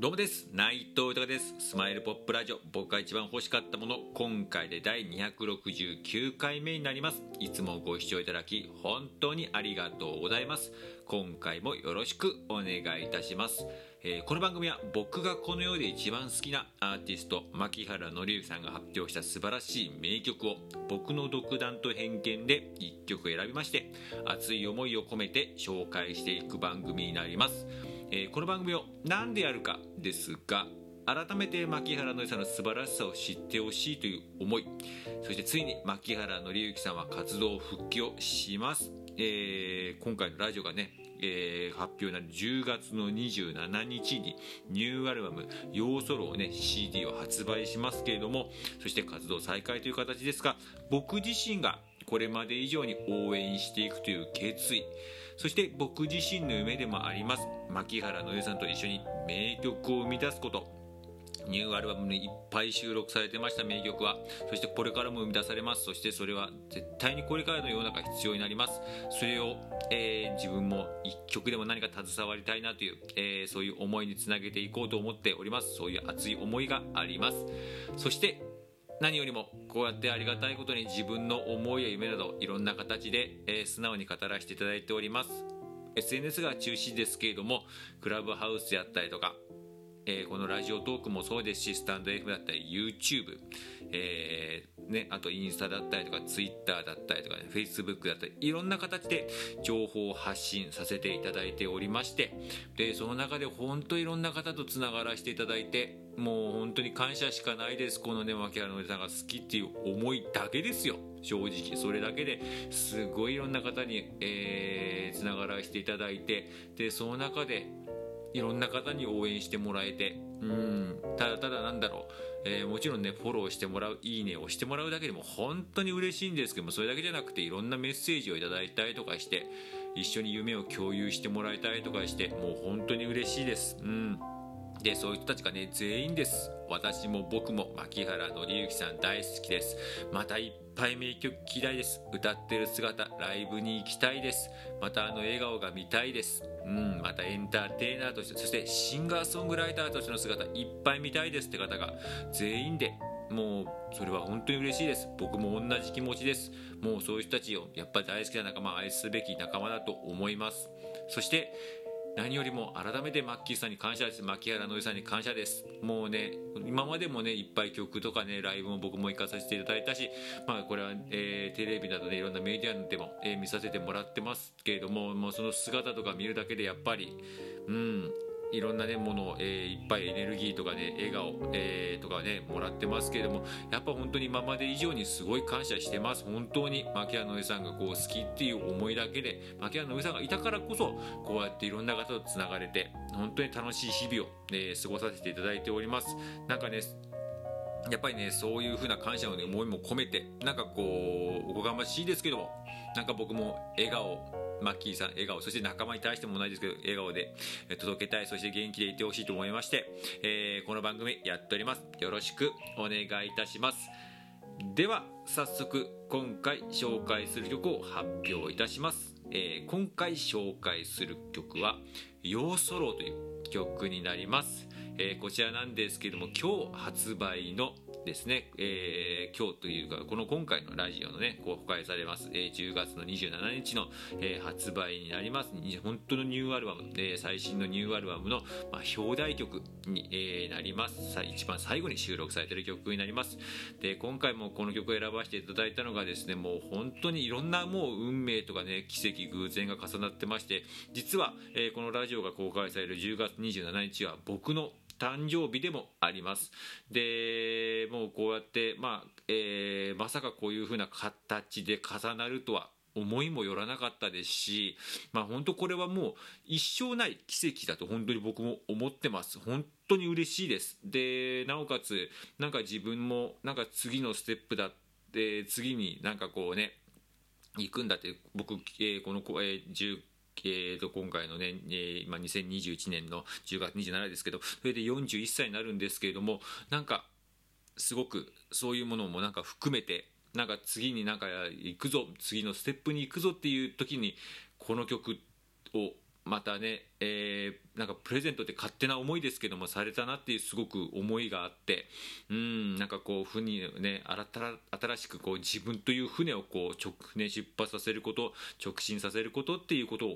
どうもです。内藤豊です。スマイルポップラジオ、僕が一番欲しかったもの、今回で第269回目になります。いつもご視聴いただき、本当にありがとうございます。今回もよろしくお願いいたします。この番組は僕がこの世で一番好きなアーティスト、牧原紀之さんが発表した素晴らしい名曲を、僕の独断と偏見で1曲選びまして、熱い思いを込めて紹介していく番組になります。この番組を何でやるかですが、改めて牧原紀之さんの素晴らしさを知ってほしいという思い、そしてついに牧原紀之さんは活動復帰をします。今回のラジオがね、発表になる10月の27日にニューアルバム「ヨーソロ」をね CD を発売しますけれども、そして活動再開という形ですが、僕自身がこれまで以上に応援していくという決意、そして僕自身の夢でもあります牧原紀之さんと一緒に名曲を生み出すこと。ニューアルバムにいっぱい収録されてました名曲は、そしてこれからも生み出されます。そしてそれは絶対にこれからの世の中必要になります。それを、自分も一曲でも何か携わりたいなという、そういう思いにつなげていこうと思っております。そういう熱い思いがあります。そして何よりもこうやってありがたいことに自分の思いや夢などいろんな形で、素直に語らせていただいております。 SNS が中心ですけれども、クラブハウスやったりとか、このラジオトークもそうですし、スタンド F だったり YouTube、あとインスタだったりとか Twitter だったりとか、ね、Facebook だったり、いろんな形で情報を発信させていただいておりまして、でその中で本当にいろんな方とつながらせていただいて、もう本当に感謝しかないです。このね牧原紀之さんが好きっていう思いだけですよ。正直それだけですごいいろんな方に、つながらせていただいて、でその中でいろんな方に応援してもらえて、ただただなんだろう、もちろんねフォローしてもらう、いいねをしてもらうだけでも本当に嬉しいんですけども、それだけじゃなくていろんなメッセージをいただいたりとかして、一緒に夢を共有してもらえたりとかして、もう本当に嬉しいです。でそういう人たちがね全員です。私も僕も牧原紀之さん大好きです。またいっぱい名曲聴きたいです。歌ってる姿、ライブに行きたいです。またあの笑顔が見たいです。またエンターテイナーとして、そしてシンガーソングライターとしての姿いっぱい見たいですって方が全員で、もうそれは本当に嬉しいです。僕も同じ気持ちです。もうそういう人たちをやっぱ大好きな仲間、愛すべき仲間だと思います。そして何よりも改めてマッキーさんに感謝です。牧原紀之さんに感謝です。もうね今までもねいっぱい曲とかねライブも僕も行かさせていただいたし、これは、テレビなどで、いろんなメディアでも、見させてもらってますけれども、もうその姿とか見るだけでやっぱりいろんなねものを、いっぱいエネルギーとかね笑顔、とかねもらってますけれども、やっぱ本当に今まで以上にすごい感謝してます。本当に牧原紀之さんがこう好きっていう思いだけで、牧原紀之さんがいたからこそこうやっていろんな方とつながれて、本当に楽しい日々を、過ごさせていただいております。なんかねやっぱりねそういう風な感謝の、ね、思いも込めて、なんかこうおこがましいですけども、なんか僕も笑顔、マッキーさん笑顔、そして仲間に対しても同じですけど笑顔で届けたい、そして元気でいてほしいと思いまして、この番組やっております。よろしくお願いいたします。では早速今回紹介する曲を発表いたします。今回紹介する曲はヨーソロという曲になります。こちらなんですけれども、今日発売のですね、今日というかこの今回のラジオのね公開されます、10月の27日の、発売になります。本当のニューアルバム、最新のニューアルバムの、表題曲に、なります。一番最後に収録されている曲になります。で今回もこの曲を選ばせていただいたのがですね、もう本当にいろんなもう運命とかね奇跡偶然が重なってまして、実は、このラジオが公開される10月27日は僕の誕生日でもあります。でもうこうやって、まさかこういう風な形で重なるとは思いもよらなかったですし、本当これはもう一生ない奇跡だと本当に僕も思ってます。本当に嬉しいです。でなおかつなんか自分もなんか次のステップだって、次になんかこうね行くんだって、僕、この今回のね、今2021年の10月27日ですけど、それで41歳になるんですけれども、なんかすごくそういうものもなんか含めて、なんか次になんか行くぞ、次のステップに行くぞっていう時にこの曲をまたね、なんかプレゼントって勝手な思いですけどもされたなっていうすごく思いがあって、なんかこう船をね、新しくこう自分という船をこう出発させること、直進させることっていうこと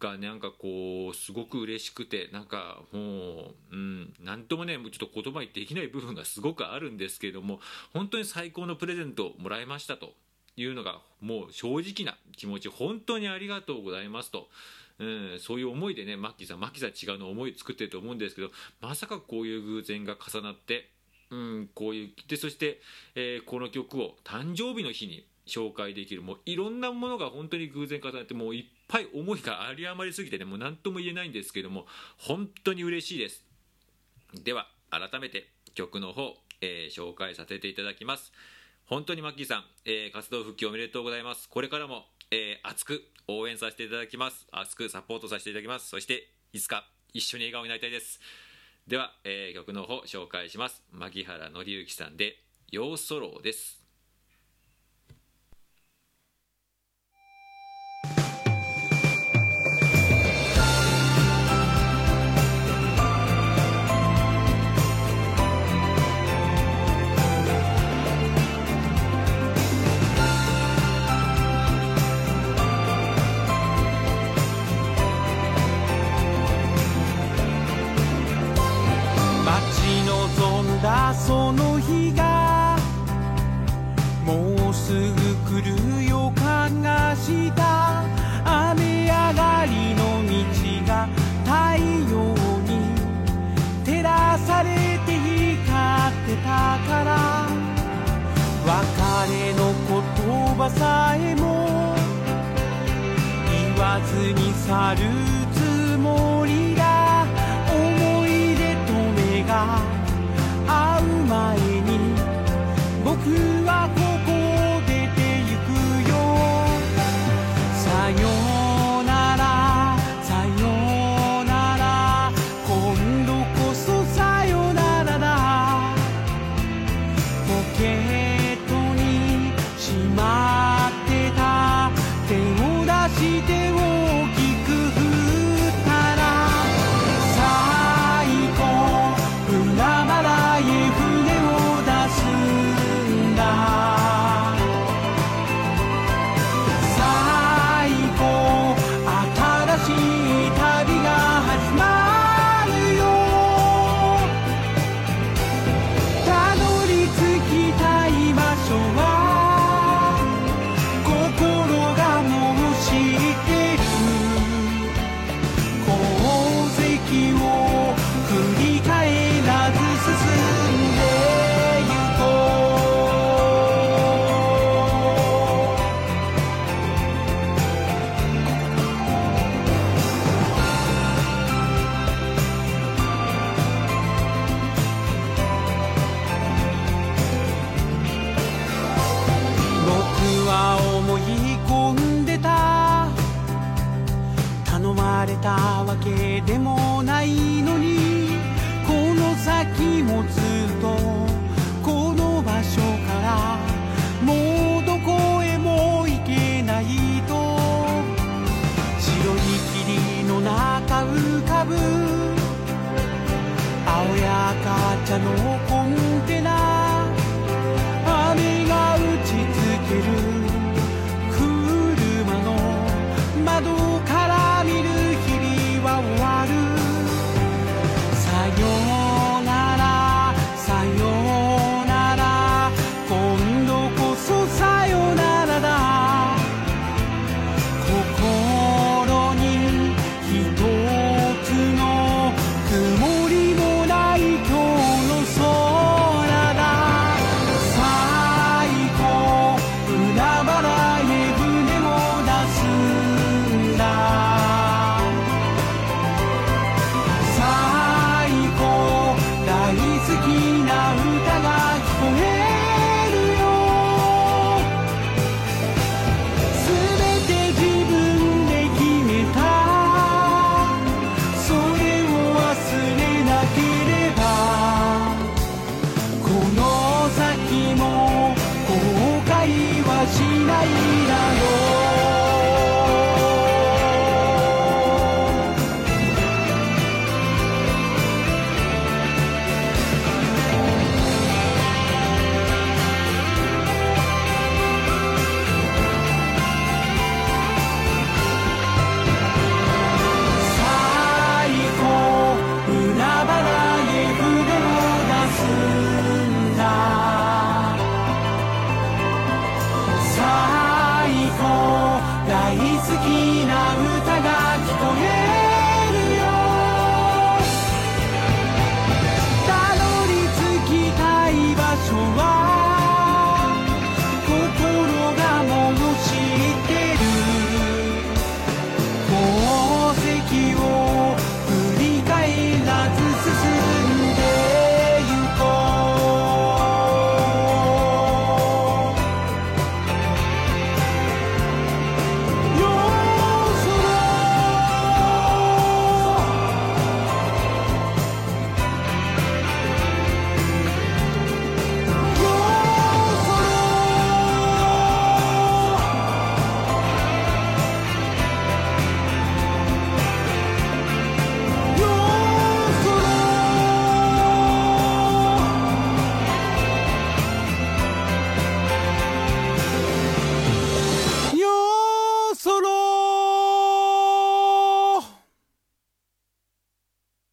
がなんかこうすごく嬉しくて、なんかもうなんともね、ちょっと言葉にできない部分がすごくあるんですけれども、本当に最高のプレゼントをもらいましたというのがもう正直な気持ち、本当にありがとうございますと、そういう思いでね、マッキーさん違うの思い作ってると思うんですけど、まさかこういう偶然が重なって、こういうで、そして、この曲を誕生日の日に紹介できる、もういろんなものが本当に偶然重なって、もういっぱい思いがあり余りすぎてね、もう何とも言えないんですけども、本当に嬉しいです。では改めて曲の方、紹介させていただきます。本当にマッキーさん、活動復帰おめでとうございます。これからも、熱く応援させていただきます。熱くサポートさせていただきます。そしていつか一緒に笑顔になりたいです。では、曲の方紹介します。牧原紀之さんで陽ソロです。その日がもうすぐ来る予感がした。雨上がりの道が太陽に照らされて光ってたから、別れの言葉さえも言わずに去るつもりだ。思い出と目が会う前に僕はここを出てゆくよ。さよならさよなら、今度こそさよならだ。ポケットにしまってた手を出して大きく振ったら、最高海原でもないのに、この先もずっとこの場所からもうどこへも行けないと、白い霧の中浮かぶ青や赤茶の